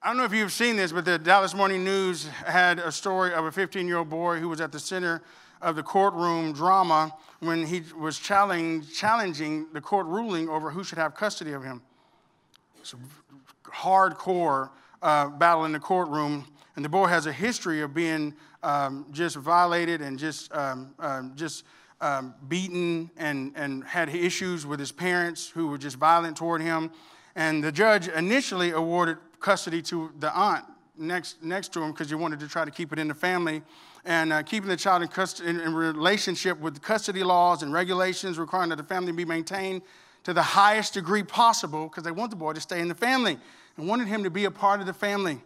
I don't know if you've seen this, but the Dallas Morning News had a story of a 15-year-old boy who was at the center of the courtroom drama when he was challenging the court ruling over who should have custody of him. It's a hardcore battle in the courtroom, and the boy has a history of being just violated and just beaten and had issues with his parents who were just violent toward him. And the judge initially awarded custody to the aunt next to him because he wanted to try to keep it in the family. And keeping the child in custody in relationship with custody laws and regulations requiring that the family be maintained to the highest degree possible, because they want the boy to stay in the family and wanted him to be a part of the family.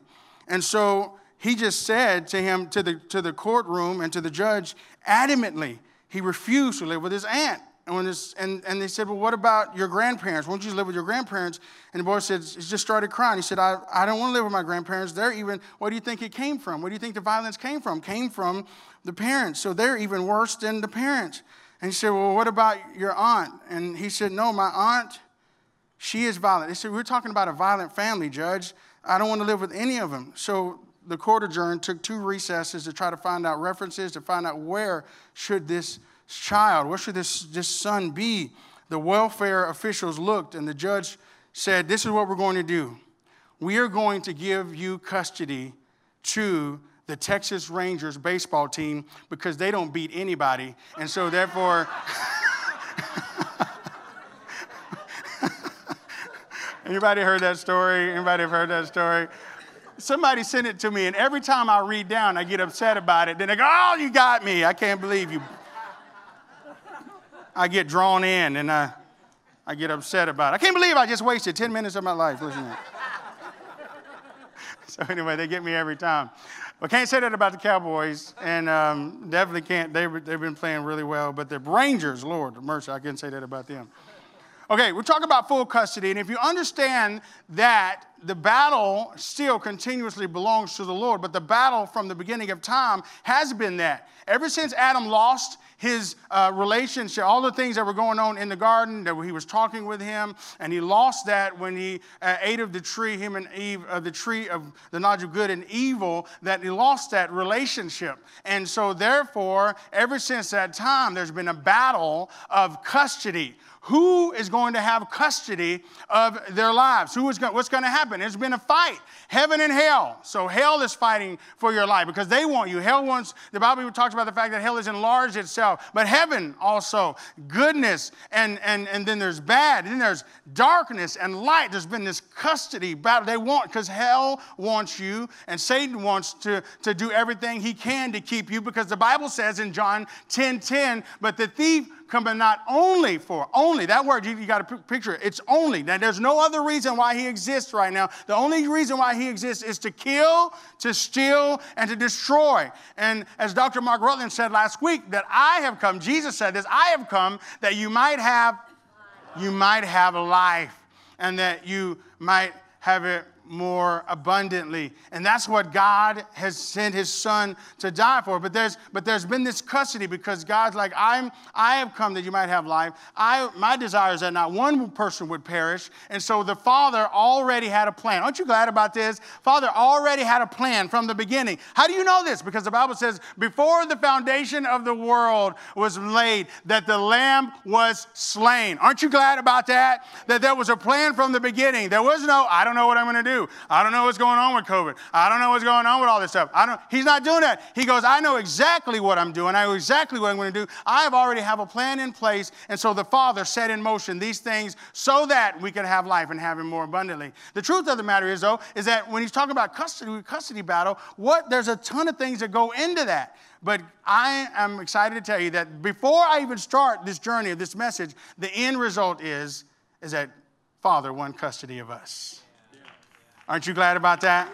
And so he just said to him, to the courtroom and to the judge, adamantly, he refused to live with his aunt. And and they said, well, what about your grandparents? Won't you live with your grandparents? And the boy said, he just started crying. He said, I don't want to live with my grandparents. They're even, where do you think it came from? Where do you think the violence came from? Came from the parents. So they're even worse than the parents. And he said, well, what about your aunt? And he said, no, my aunt, she is violent. They said, we're talking about a violent family, Judge. I don't want to live with any of them. So the court adjourned, took 2 recesses to try to find out references, to find out where should this child, what should this son be? The welfare officials looked, and the judge said, this is what we're going to do. We are going to give you custody to the Texas Rangers baseball team because they don't beat anybody, and so therefore... Anybody heard that story? Anybody have heard that story? Somebody sent it to me, and every time I read down, I get upset about it. Then they go, oh, you got me. I can't believe you. I get drawn in, and I get upset about it. I can't believe I just wasted 10 minutes of my life listening to it. So anyway, they get me every time. But can't say that about the Cowboys, and definitely can't. They've been playing really well, but the Rangers, Lord of mercy, I couldn't say that about them. Okay, we're talking about full custody, and if you understand that the battle still continuously belongs to the Lord, but the battle from the beginning of time has been that. Ever since Adam lost his relationship, all the things that were going on in the garden, that he was talking with him, and he lost that when he ate of the tree, him and Eve, of the tree of the knowledge of good and evil, that he lost that relationship. And so therefore, ever since that time, there's been a battle of custody. Who is going to have custody of their lives? What's going to happen? There's been a fight, heaven and hell. So hell is fighting for your life because they want you. Hell wants, the Bible talks about the fact that hell has enlarged itself, but heaven also, goodness, and then there's bad, and then there's darkness and light. There's been this custody battle they want because hell wants you, and Satan wants to do everything he can to keep you because the Bible says in John 10:10, but the thief coming not only for, only, that word, you got to picture it, it's only. Now, there's no other reason why he exists right now. The only reason why he exists is to kill, to steal, and to destroy. And as Dr. Mark Rutland said last week, that I have come, Jesus said this, I have come that you might have life, and that you might have it more abundantly. And that's what God has sent his son to die for. But there's been this custody because God's like, I have come that you might have life. My desire is that not one person would perish. And so the Father already had a plan. Aren't you glad about this? Father already had a plan from the beginning. How do you know this? Because the Bible says, before the foundation of the world was laid, that the Lamb was slain. Aren't you glad about that? That there was a plan from the beginning. There was no, I don't know what I'm going to do. I don't know what's going on with COVID. I don't know what's going on with all this stuff. He's not doing that. He goes, I know exactly what I'm doing. I know exactly what I'm going to do. I already have a plan in place. And so the Father set in motion these things so that we can have life and have it more abundantly. The truth of the matter is, though, is that when he's talking about custody battle, there's a ton of things that go into that. But I am excited to tell you that before I even start this journey of this message, the end result is that Father won custody of us. Aren't you glad about that?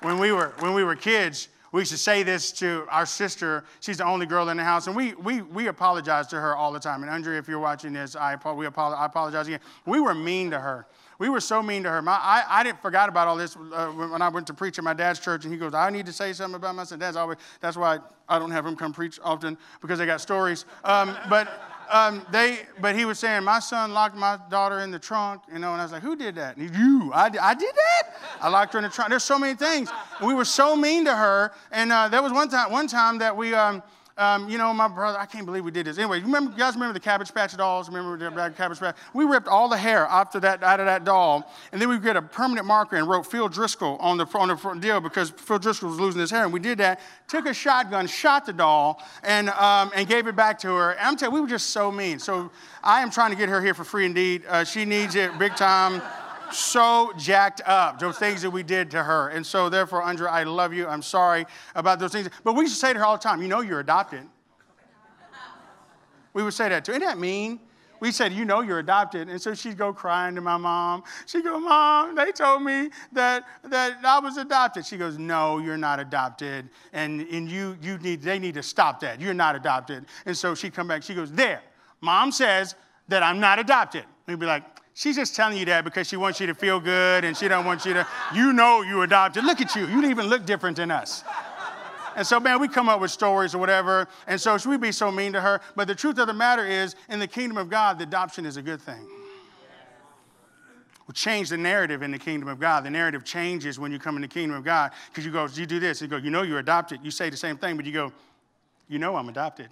When we were kids, we used to say this to our sister. She's the only girl in the house, and we apologize to her all the time. And Andrea, if you're watching this, I apologize again. We were mean to her. We were so mean to her. I forgot about all this when I went to preach at my dad's church, and he goes, I need to say something about myself. That's why I don't have him come preach often, because they got stories. But But he was saying, my son locked my daughter in the trunk, you know, and I was like, who did that? And I did that? I locked her in the trunk. There's so many things. We were so mean to her. And there was one time that we, you know, my brother, I can't believe we did this. Anyway, you guys remember the Cabbage Patch dolls? Remember the Cabbage Patch? We ripped all the hair out of that doll, and then we got a permanent marker and wrote Phil Driscoll on the front deal because Phil Driscoll was losing his hair, and we did that. Took a shotgun, shot the doll, and gave it back to her. And I'm telling you, we were just so mean. So I am trying to get her here for free indeed. She needs it big time. So jacked up, those things that we did to her. And so, therefore, Andrea, I love you. I'm sorry about those things. But we used to say to her all the time, you know you're adopted. We would say that too. Isn't that mean? We said, you know you're adopted. And so she'd go crying to my mom. She'd go, Mom, they told me that I was adopted. She goes, no, you're not adopted. And they need to stop that. You're not adopted. And so she'd come back. She goes, there, Mom says that I'm not adopted. We'd be like, she's just telling you that because she wants you to feel good and she don't want you to, you know you adopted. Look at you. You even look different than us. And so, man, we come up with stories or whatever. And so we'd be so mean to her. But the truth of the matter is, in the kingdom of God, the adoption is a good thing. We change the narrative in the kingdom of God. The narrative changes when you come in the kingdom of God because you go, you do this. You go, you know you're adopted. You say the same thing, but you go, you know I'm adopted.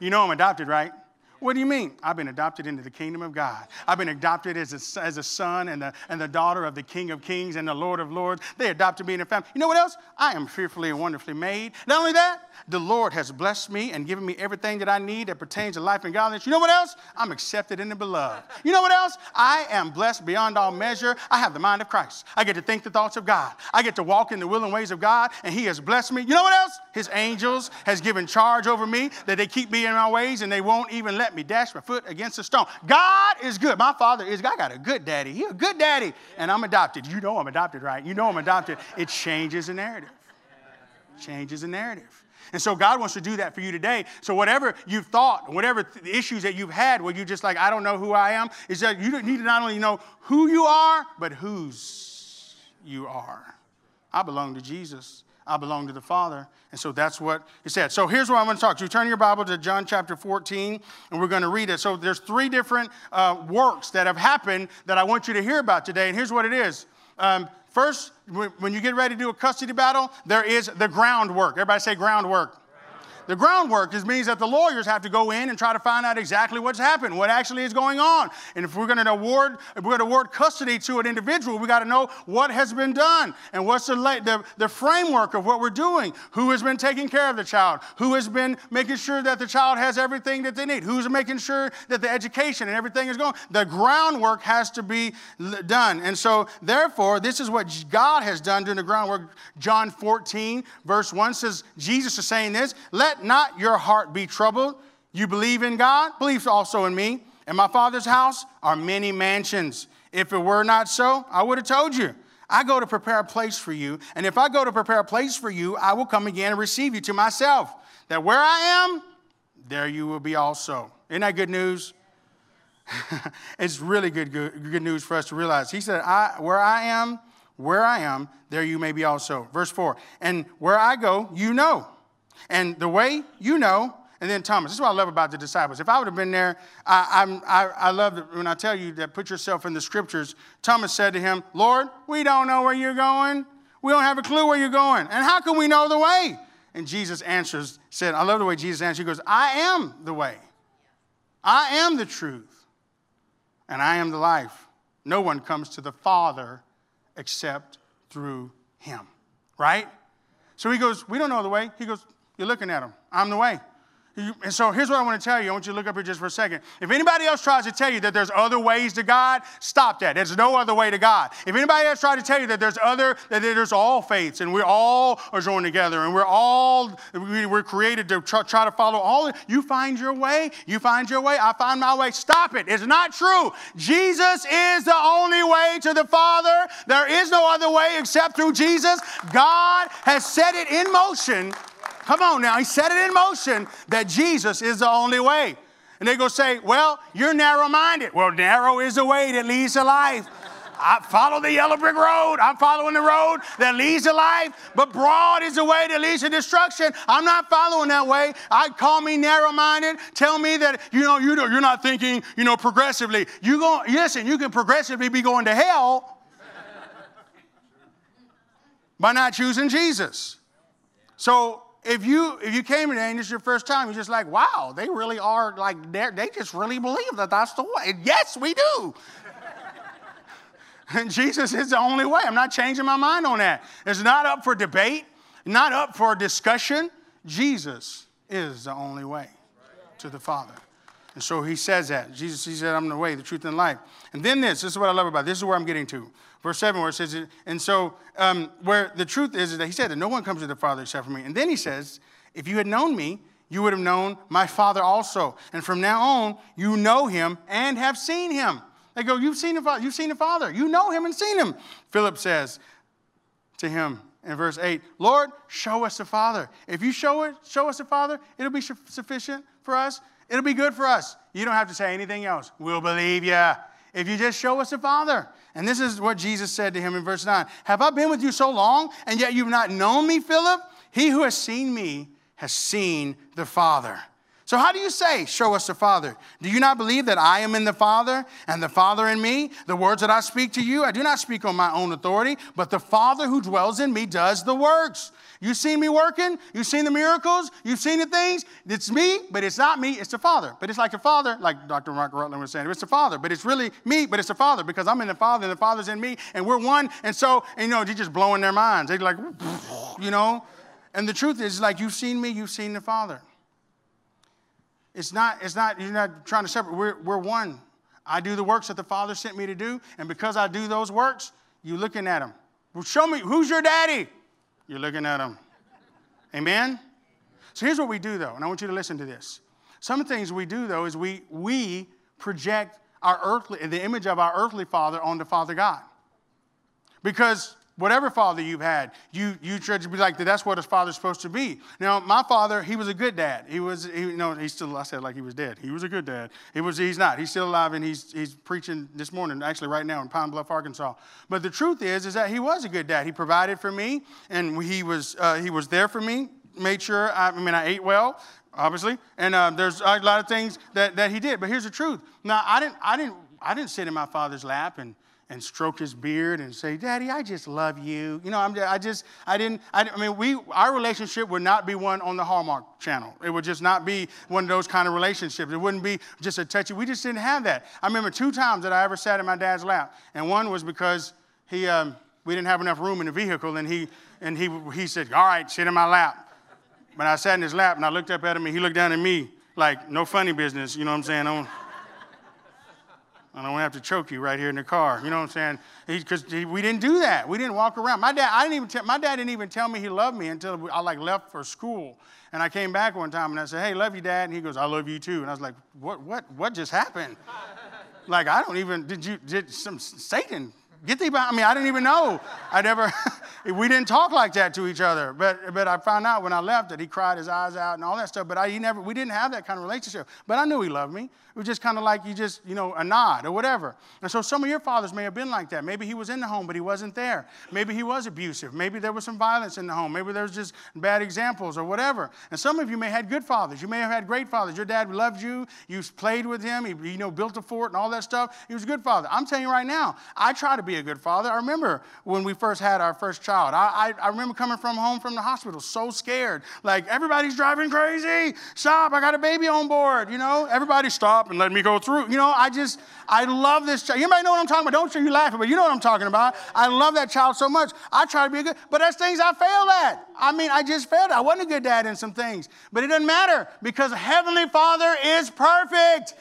You know I'm adopted, right? What do you mean? I've been adopted into the kingdom of God. I've been adopted as a son and the daughter of the King of Kings and the Lord of Lords. They adopted me in the family. You know what else? I am fearfully and wonderfully made. Not only that, the Lord has blessed me and given me everything that I need that pertains to life and godliness. You know what else? I'm accepted in the beloved. You know what else? I am blessed beyond all measure. I have the mind of Christ. I get to think the thoughts of God. I get to walk in the will and ways of God, and he has blessed me. You know what else? His angels has given charge over me that they keep me in my ways, and they won't even let me dash my foot against a stone. God is good. My father is good. I got a good daddy. He's a good daddy. And I'm adopted. You know I'm adopted, right? You know I'm adopted. It changes the narrative. Changes the narrative. And so God wants to do that for you today. So whatever you've thought, whatever the issues that you've had where you're just like, I don't know who I am, is that you need to not only know who you are, but whose you are. I belong to Jesus. I belong to the Father. And so that's what he said. So here's what I'm going to talk to you. Turn your Bible to John chapter 14, and we're going to read it. So there's three different works that have happened that I want you to hear about today. And here's what it is. First, when you get ready to do a custody battle, there is the groundwork. Everybody say groundwork. The groundwork just means that the lawyers have to go in and try to find out exactly what's happened, what actually is going on. And if we're going to award custody to an individual, we got to know what has been done and what's the framework of what we're doing, who has been taking care of the child, who has been making sure that the child has everything that they need, who's making sure that the education and everything is going. The groundwork has to be done. And so, therefore, this is what God has done during the groundwork. John 14, verse 1 says, Jesus is saying this, let not your heart be troubled. You believe in God, believe also in me. In my Father's house are many mansions. If it were not so, I would have told you. I go to prepare a place for you. And if I go to prepare a place for you, I will come again and receive you to myself. That where I am, there you will be also. Isn't that good news? It's really good news for us to realize. He said, where I am, there you may be also. Verse 4, and where I go, you know. And the way, you know, and then Thomas. This is what I love about the disciples. If I would have been there, I love it when I tell you that put yourself in the scriptures. Thomas said to him, Lord, we don't know where you're going. We don't have a clue where you're going. And how can we know the way? And Jesus said, I love the way Jesus answered. He goes, I am the way. I am the truth. And I am the life. No one comes to the Father except through him. Right? So he goes, we don't know the way. He goes, you're looking at him. I'm the way. And so here's what I want to tell you. I want you to look up here just for a second. If anybody else tries to tell you that there's other ways to God, stop that. There's no other way to God. If anybody else tries to tell you that there's all faiths and we all are joined together and we're created to try to follow all, you find your way. You find your way. I find my way. Stop it. It's not true. Jesus is the only way to the Father. There is no other way except through Jesus. God has set it in motion. Come on now. He set it in motion that Jesus is the only way. And they go say, well, you're narrow-minded. Well, narrow is the way that leads to life. I follow the yellow brick road. I'm following the road that leads to life, but broad is the way that leads to destruction. I'm not following that way. I call me narrow-minded. Tell me that, you're not thinking, progressively. Listen, you can progressively be going to hell by not choosing Jesus. So if you came today and it's your first time, you're just like, wow, they really are like, they just really believe that that's the way. And yes, we do. And Jesus is the only way. I'm not changing my mind on that. It's not up for debate, not up for discussion. Jesus is the only way to the Father. And so he says that. He said, I'm the way, the truth, and the life. And then this is what I love about it. This is where I'm getting to. Verse 7, where it says, and so where the truth is that he said that no one comes to the Father except for me. And then he says, if you had known me, you would have known my Father also. And from now on, you know him and have seen him. They go, you've seen the Father. You've seen the Father. You know him and seen him. Philip says to him in verse 8, Lord, show us the Father. If you show us the Father, it'll be sufficient for us. It'll be good for us. You don't have to say anything else. We'll believe you if you just show us the Father. And this is what Jesus said to him in verse 9. Have I been with you so long, and yet you've not known me, Philip? He who has seen me has seen the Father. So how do you say, show us the Father? Do you not believe that I am in the Father and the Father in me? The words that I speak to you, I do not speak on my own authority, but the Father who dwells in me does the works. You've seen me working. You've seen the miracles. You've seen the things. It's me, but it's not me. It's the Father. But it's like the Father, like Dr. Mark Rutland was saying. It's the Father, but it's really me, but it's the Father because I'm in the Father and the Father's in me, and we're one. And so, they're just blowing their minds. They're like, And the truth is, like, you've seen me, you've seen the Father. You're not trying to separate. We're one. I do the works that the Father sent me to do. And because I do those works, you're looking at him. Well, show me, who's your daddy? You're looking at him. Amen? So here's what we do, though. And I want you to listen to this. Some things we do, though, is we project the image of our earthly father onto Father God. Because whatever father you've had, you try to be like, that's what his father's supposed to be. Now, my father, he was a good dad. He's still, I said like he was dead. He was a good dad. He's not. He's still alive, and he's preaching this morning, actually right now in Pine Bluff, Arkansas. But the truth is that he was a good dad. He provided for me, and he was there for me, made sure, I ate well, obviously. And there's a lot of things that he did. But here's the truth. Now, I didn't sit in my father's lap and stroke his beard and say, Daddy, I just love you. Our relationship would not be one on the Hallmark Channel. It would just not be one of those kind of relationships. It wouldn't be just a touchy. We just didn't have that. I remember 2 times that I ever sat in my dad's lap. And one was because we didn't have enough room in the vehicle. And he said, all right, sit in my lap. But I sat in his lap and I looked up at him and he looked down at me like, no funny business. You know what I'm saying? I don't want to have to choke you right here in the car. You know what I'm saying? Because we didn't do that. We didn't walk around. My dad didn't even tell me he loved me until I left for school. And I came back one time and I said, hey, love you, Dad. And he goes, I love you too. And I was like, what just happened? Like, I don't even, did some Satan get thee behind? I didn't even know. We didn't talk like that to each other. But I found out when I left that he cried his eyes out and all that stuff. But we didn't have that kind of relationship. But I knew he loved me. It was just kind of like a nod or whatever. And so some of your fathers may have been like that. Maybe he was in the home, but he wasn't there. Maybe he was abusive. Maybe there was some violence in the home. Maybe there was just bad examples or whatever. And some of you may have had good fathers. You may have had great fathers. Your dad loved you. You played with him. He built a fort and all that stuff. He was a good father. I'm telling you right now, I try to be a good father. I remember when we first had our first child. I remember coming from home from the hospital so scared. Like, everybody's driving crazy. Stop, I got a baby on board. Everybody stop and let me go through. I love this child. You might know what I'm talking about. Don't show you laughing, but you know what I'm talking about. I love that child so much. I try to be good, but there's things I failed at. I just failed. I wasn't a good dad in some things, but it doesn't matter because Heavenly Father is perfect.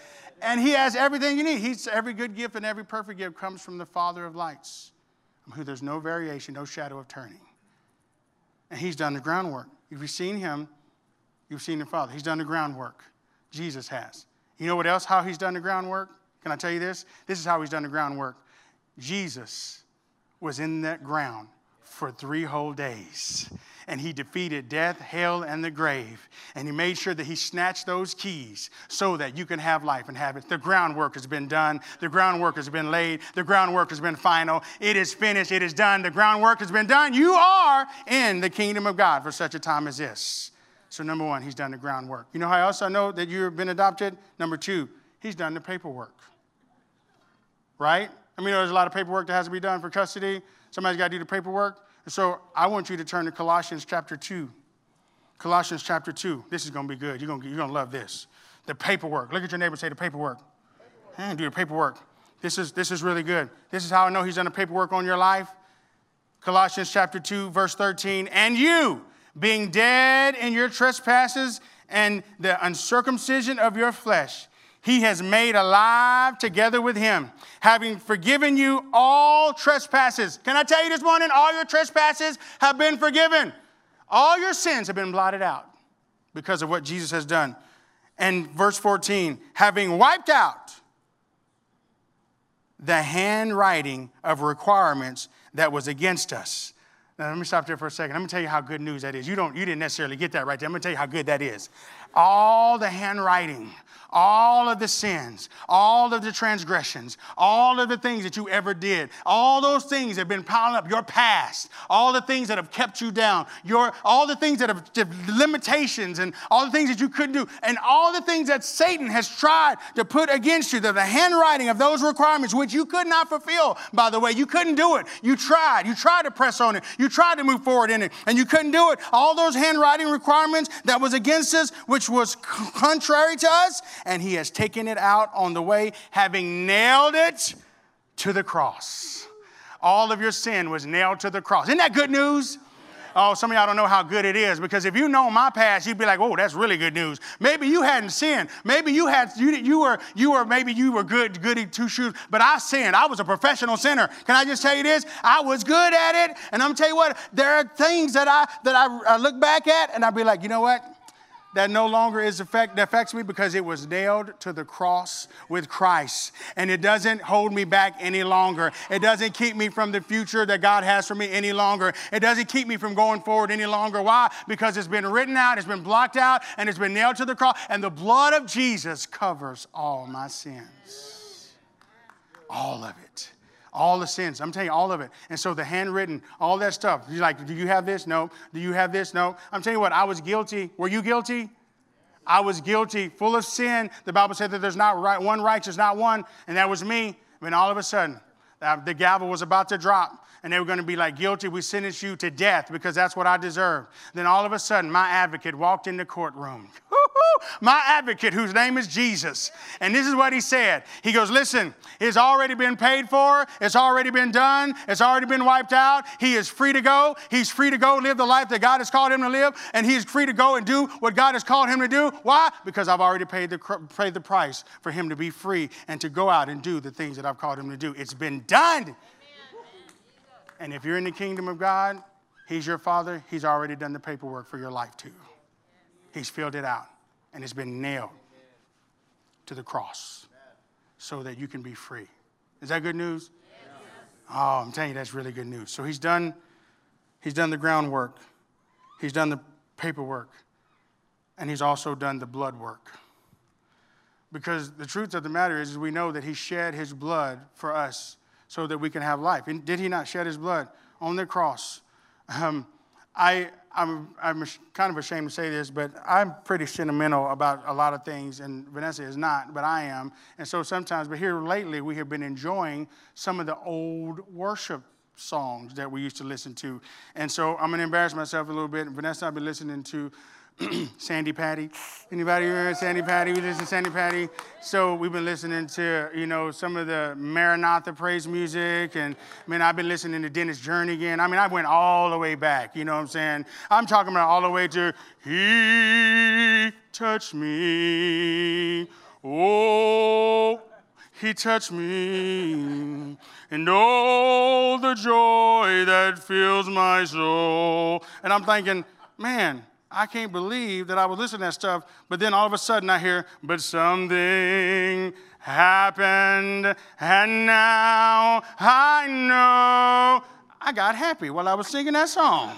And he has everything you need. Every good gift and every perfect gift comes from the Father of lights, who there's no variation, no shadow of turning. And he's done the groundwork. If you've seen him, you've seen the Father. He's done the groundwork. Jesus has. You know what else? How he's done the groundwork? Can I tell you this? This is how he's done the groundwork. Jesus was in that ground for 3 whole days. And he defeated death, hell, and the grave. And he made sure that he snatched those keys so that you can have life and have it. The groundwork has been done. The groundwork has been laid. The groundwork has been final. It is finished. It is done. The groundwork has been done. You are in the kingdom of God for such a time as this. So number one, he's done the groundwork. You know how else I know that you've been adopted? Number two, he's done the paperwork. Right? I mean, there's a lot of paperwork that has to be done for custody. Somebody's got to do the paperwork. So I want you to turn to Colossians chapter 2. Colossians chapter 2. This is going to be good. You're going to love this. The paperwork. Look at your neighbor and say, the paperwork. Do your paperwork. This is really good. This is how I know he's done the paperwork on your life. Colossians chapter 2, verse 13. And you, being dead in your trespasses and the uncircumcision of your flesh, he has made alive together with him, having forgiven you all trespasses. Can I tell you this morning, all your trespasses have been forgiven. All your sins have been blotted out because of what Jesus has done. And verse 14, having wiped out the handwriting of requirements that was against us. Now, let me stop there for a second. I'm going to tell you how good news that is. You didn't necessarily get that right there. I'm going to tell you how good that is. All the handwriting, all of the sins, all of the transgressions, all of the things that you ever did, all those things have been piling up, your past, all the things that have kept you down, all the things that have limitations and all the things that you couldn't do, and all the things that Satan has tried to put against you, the handwriting of those requirements, which you could not fulfill, by the way. You couldn't do it. You tried to press on it. You tried to move forward in it, and you couldn't do it. All those handwriting requirements that was against us, which was contrary to us, and he has taken it out on the way, having nailed it to the cross. All of your sin was nailed to the cross. Isn't that good news? Oh, some of y'all don't know how good it is, because if you know my past, you'd be like, "Oh, that's really good news." Maybe you hadn't sinned. Maybe you were goody two shoes. But I sinned. I was a professional sinner. Can I just tell you this? I was good at it, and I'm gonna tell you what. There are things that I look back at, and I'd be like, "You know what? That no longer affects me because it was nailed to the cross with Christ. And it doesn't hold me back any longer. It doesn't keep me from the future that God has for me any longer. It doesn't keep me from going forward any longer. Why? Because it's been written out, it's been blocked out, and it's been nailed to the cross. And the blood of Jesus covers all my sins. All of it. All the sins. I'm telling you, all of it. And so the handwritten, all that stuff. You're like, do you have this? No. Do you have this? No. I'm telling you what, I was guilty. Were you guilty? I was guilty, full of sin. The Bible said that there's not one righteous, not one. And that was me. I mean, all of a sudden, the gavel was about to drop. And they were going to be like, guilty, we sentence you to death because that's what I deserve. Then all of a sudden, my advocate walked in the courtroom. My advocate, whose name is Jesus. And this is what he said. He goes, listen, it's already been paid for. It's already been done. It's already been wiped out. He is free to go. He's free to go live the life that God has called him to live. And he is free to go and do what God has called him to do. Why? Because I've already paid the price for him to be free and to go out and do the things that I've called him to do. It's been done. Amen. And if you're in the kingdom of God, he's your father. He's already done the paperwork for your life too. He's filled it out. And it's been nailed to the cross so that you can be free. Is that good news? Yes. Oh, I'm telling you, that's really good news. So he's done the groundwork. He's done the paperwork. And he's also done the blood work. Because the truth of the matter is we know that he shed his blood for us so that we can have life. And did he not shed his blood on the cross? I'm kind of ashamed to say this, but I'm pretty sentimental about a lot of things, and Vanessa is not, but I am. And so sometimes, but here lately, we have been enjoying some of the old worship songs that we used to listen to. And so I'm going to embarrass myself a little bit. Vanessa, I've been listening to Sandi Patty. Anybody remember Sandi Patty? We listen to Sandi Patty. So we've been listening to, some of the Maranatha praise music. And, I've been listening to Dennis Journey again. I went all the way back. You know what I'm saying? I'm talking about all the way to He touched me. Oh, He touched me, and oh, the joy that fills my soul. And I'm thinking, man, I can't believe that I was listening to that stuff, but then all of a sudden I hear, but something happened, and now I know. I got happy while I was singing that song.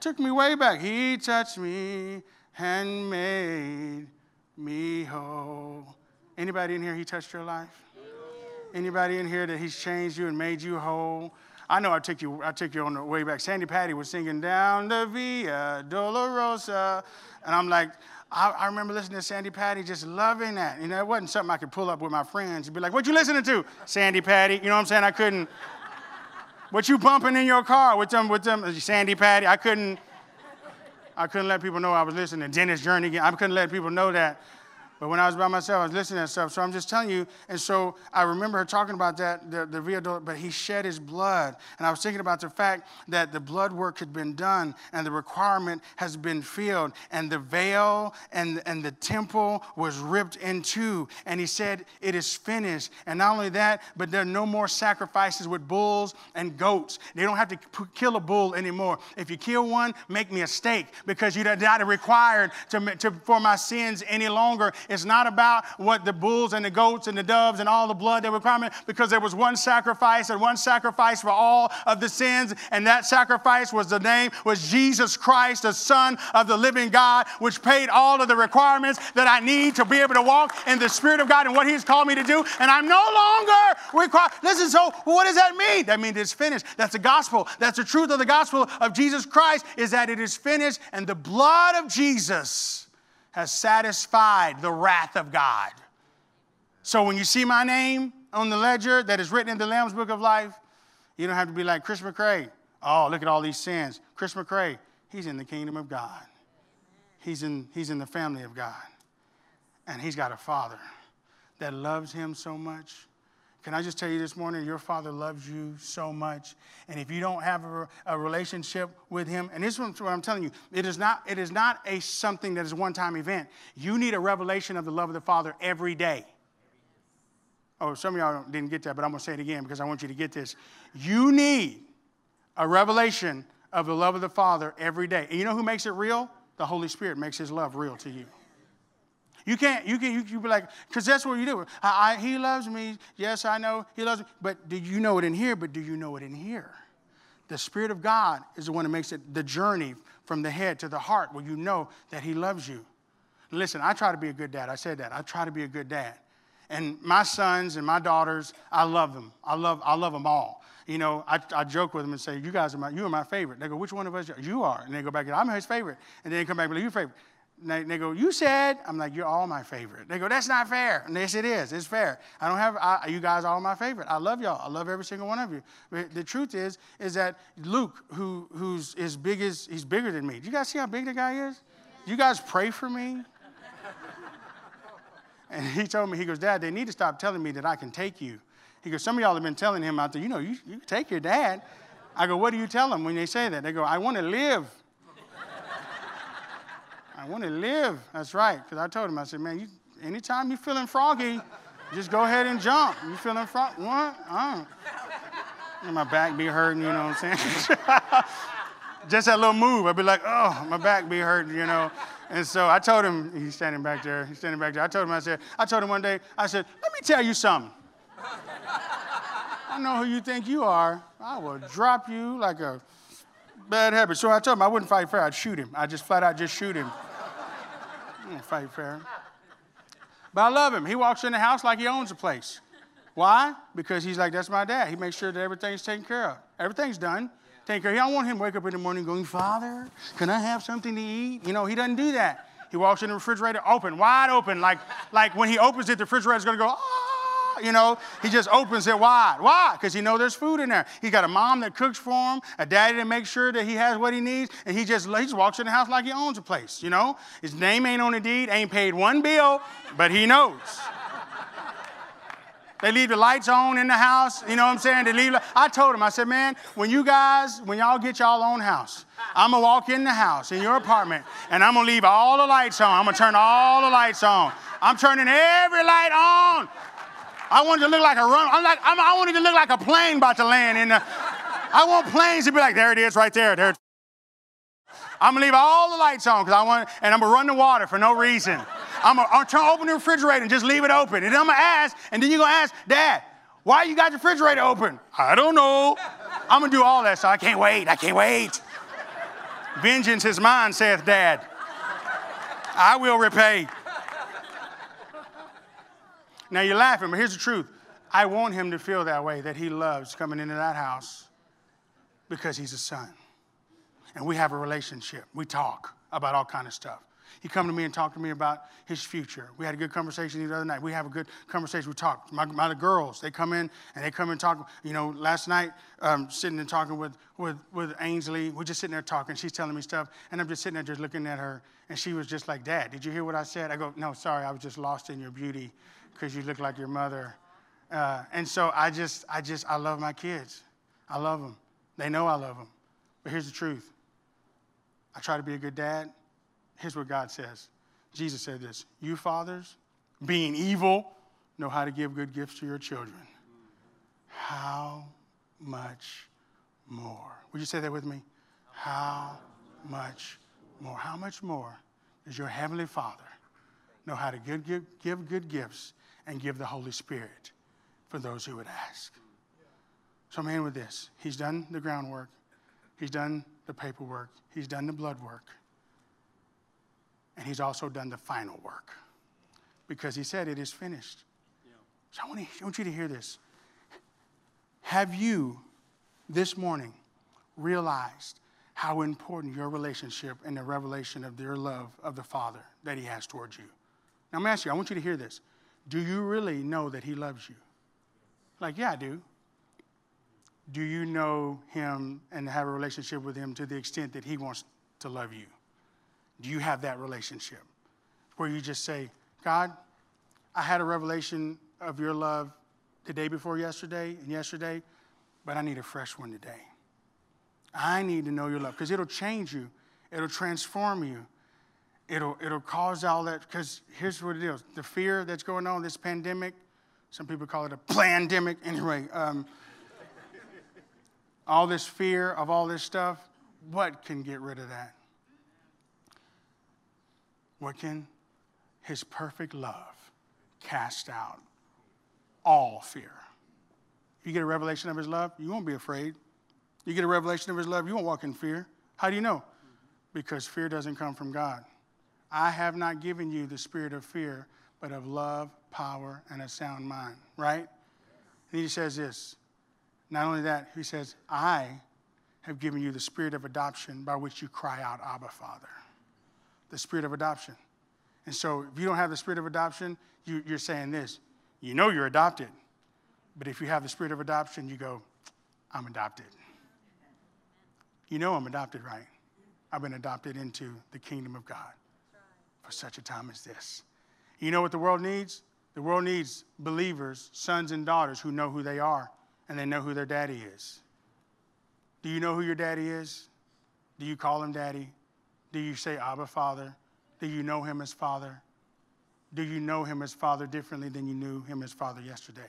Took me way back. He touched me and made me whole. Anybody in here he touched your life? Anybody in here that he's changed you and made you whole? I know I took you on the way back. Sandi Patty was singing down the Via Dolorosa. And I'm like, I remember listening to Sandi Patty, just loving that. You know, it wasn't something I could pull up with my friends and be like, what you listening to? Sandi Patty. You know what I'm saying? I couldn't. What you bumping in your car with them Sandi Patty? I couldn't let people know I was listening to Dennis Journey. I couldn't let people know that. But when I was by myself, I was listening to stuff. So I'm just telling you. And so I remember her talking about that, the Via Dolorosa, but he shed his blood. And I was thinking about the fact that the blood work had been done and the requirement has been filled. And the veil and the temple was ripped in two. And he said, it is finished. And not only that, but there are no more sacrifices with bulls and goats. They don't have to kill a bull anymore. If you kill one, make me a steak, because you're not required for my sins any longer. It's not about what the bulls and the goats and the doves and all the blood they were crying, because there was one sacrifice and one sacrifice for all of the sins. And that sacrifice was Jesus Christ, the Son of the living God, which paid all of the requirements that I need to be able to walk in the Spirit of God and what he's called me to do. And I'm no longer required. Listen, so what does that mean? That means it's finished. That's the gospel. That's the truth of the gospel of Jesus Christ, is that it is finished, and the blood of Jesus has satisfied the wrath of God. So when you see my name on the ledger that is written in the Lamb's Book of Life, you don't have to be like Chris McRae. Oh, look at all these sins. Chris McRae, he's in the kingdom of God. He's in the family of God. And he's got a father that loves him so much. Can I just tell you this morning, your father loves you so much. And if you don't have a relationship with him, and this is what I'm telling you, it is not a something that is a one-time event. You need a revelation of the love of the Father every day. Oh, some of y'all didn't get that, but I'm going to say it again because I want you to get this. You need a revelation of the love of the Father every day. And you know who makes it real? The Holy Spirit makes his love real to you. You be like, because that's what you do. He loves me. Yes, I know he loves me. But do you know it in here? But do you know it in here? The Spirit of God is the one that makes it the journey from the head to the heart where you know that he loves you. Listen, I try to be a good dad. I said that. I try to be a good dad. And my sons and my daughters, I love them. I love them all. You know, I joke with them and say, you are my favorite. They go, which one of us? You are. And they go back, I'm his favorite. And then they come back and go, you're favorite. And they go, you said, I'm like, you're all my favorite. They go, that's not fair. And yes, it is. It's fair. You guys are all my favorite. I love y'all. I love every single one of you. But the truth is that Luke, who's as big as, he's bigger than me. Do you guys see how big the guy is? Do you guys pray for me? And he told me, he goes, Dad, they need to stop telling me that I can take you. He goes, some of y'all have been telling him out there, you can take your dad. I go, what do you tell them when they say that? They go, I want to live. I want to live. That's right. Because I told him, I said, man, anytime you're feeling froggy, just go ahead and jump. You feeling froggy? What? I don't. My back be hurting, you know what I'm saying? Just that little move. I'd be like, oh, my back be hurting, you know. And so I told him, he's standing back there. I told him one day, I said, let me tell you something. I know who you think you are. I will drop you like a bad habit. So I told him I wouldn't fight fair. I'd shoot him. I just flat out just shoot him. Fight fair. But I love him. He walks in the house like he owns the place. Why? Because he's like, that's my dad. He makes sure that everything's taken care of. Everything's done. Yeah. Taken care of. I don't want him to wake up in the morning going, Father, can I have something to eat? You know, he doesn't do that. He walks in the refrigerator open, wide open. Like when he opens it, the refrigerator's going to go, ah. You know, he just opens it wide. Why? Because he knows there's food in there. He's got a mom that cooks for him, a daddy that makes sure that he has what he needs, and he just walks in the house like he owns the place, you know. His name ain't on the deed, ain't paid one bill, but he knows. They leave the lights on in the house, you know what I'm saying? I told him, I said, man, when y'all get y'all own house, I'm going to walk in the house, in your apartment, and I'm going to leave all the lights on. I'm going to turn all the lights on. I'm turning every light on. I wanted to look like a run. I wanted to look like a plane about to land. I want planes to be like, there it is right there. There. I'm going to leave all the lights on and I'm going to run the water for no reason. I'm going to open the refrigerator and just leave it open. And then you're going to ask, Dad, why you got your refrigerator open? I don't know. I'm going to do all that. So I can't wait. I can't wait. Vengeance is mine, saith Dad. I will repay. Now you're laughing, but here's the truth. I want him to feel that way, that he loves coming into that house because he's a son. And we have a relationship. We talk about all kind of stuff. He come to me and talked to me about his future. We had a good conversation the other night. We have a good conversation. We talked. My girls, they come in and talk. You know, last night, sitting and talking with Ainsley, we're just sitting there talking. She's telling me stuff, and I'm just sitting there just looking at her, and she was just like, Dad, did you hear what I said? I go, no, sorry, I was just lost in your beauty because you look like your mother. And so I love my kids. I love them. They know I love them. But here's the truth. I try to be a good dad. Here's what God says. Jesus said this. You fathers, being evil, know how to give good gifts to your children. How much more? Would you say that with me? How much more? How much more does your heavenly Father know how to give good gifts and give the Holy Spirit for those who would ask? So I'm in with this. He's done the groundwork. He's done the paperwork. He's done the blood work. And he's also done the final work because he said it is finished. Yeah. So I want you to hear this. Have you this morning realized how important your relationship and the revelation of your love of the Father that he has towards you? Now, I'm asking you, I want you to hear this. Do you really know that he loves you? Like, yeah, I do. Do you know him and have a relationship with him to the extent that he wants to love you? Do you have that relationship where you just say, God, I had a revelation of your love the day before yesterday and yesterday, but I need a fresh one today. I need to know your love because it'll change you. It'll transform you. It'll cause all that because here's what it is. The fear that's going on, this pandemic, some people call it a plandemic. Anyway, all this fear of all this stuff, what can get rid of that? What can his perfect love cast out? All fear. You get a revelation of his love, you won't be afraid. You get a revelation of his love, you won't walk in fear. How do you know? Because fear doesn't come from God. I have not given you the spirit of fear, but of love, power, and a sound mind, right? And he says this. Not only that, he says, I have given you the spirit of adoption by which you cry out, Abba, Father. The spirit of adoption. And so if you don't have the spirit of adoption, you're saying this. You know you're adopted. But if you have the spirit of adoption, you go, I'm adopted. You know I'm adopted, right? I've been adopted into the kingdom of God for such a time as this. You know what the world needs? The world needs believers, sons and daughters who know who they are and they know who their daddy is. Do you know who your daddy is? Do you call him daddy? Do you say Abba, Father? Do you know him as Father? Do you know him as Father differently than you knew him as Father yesterday?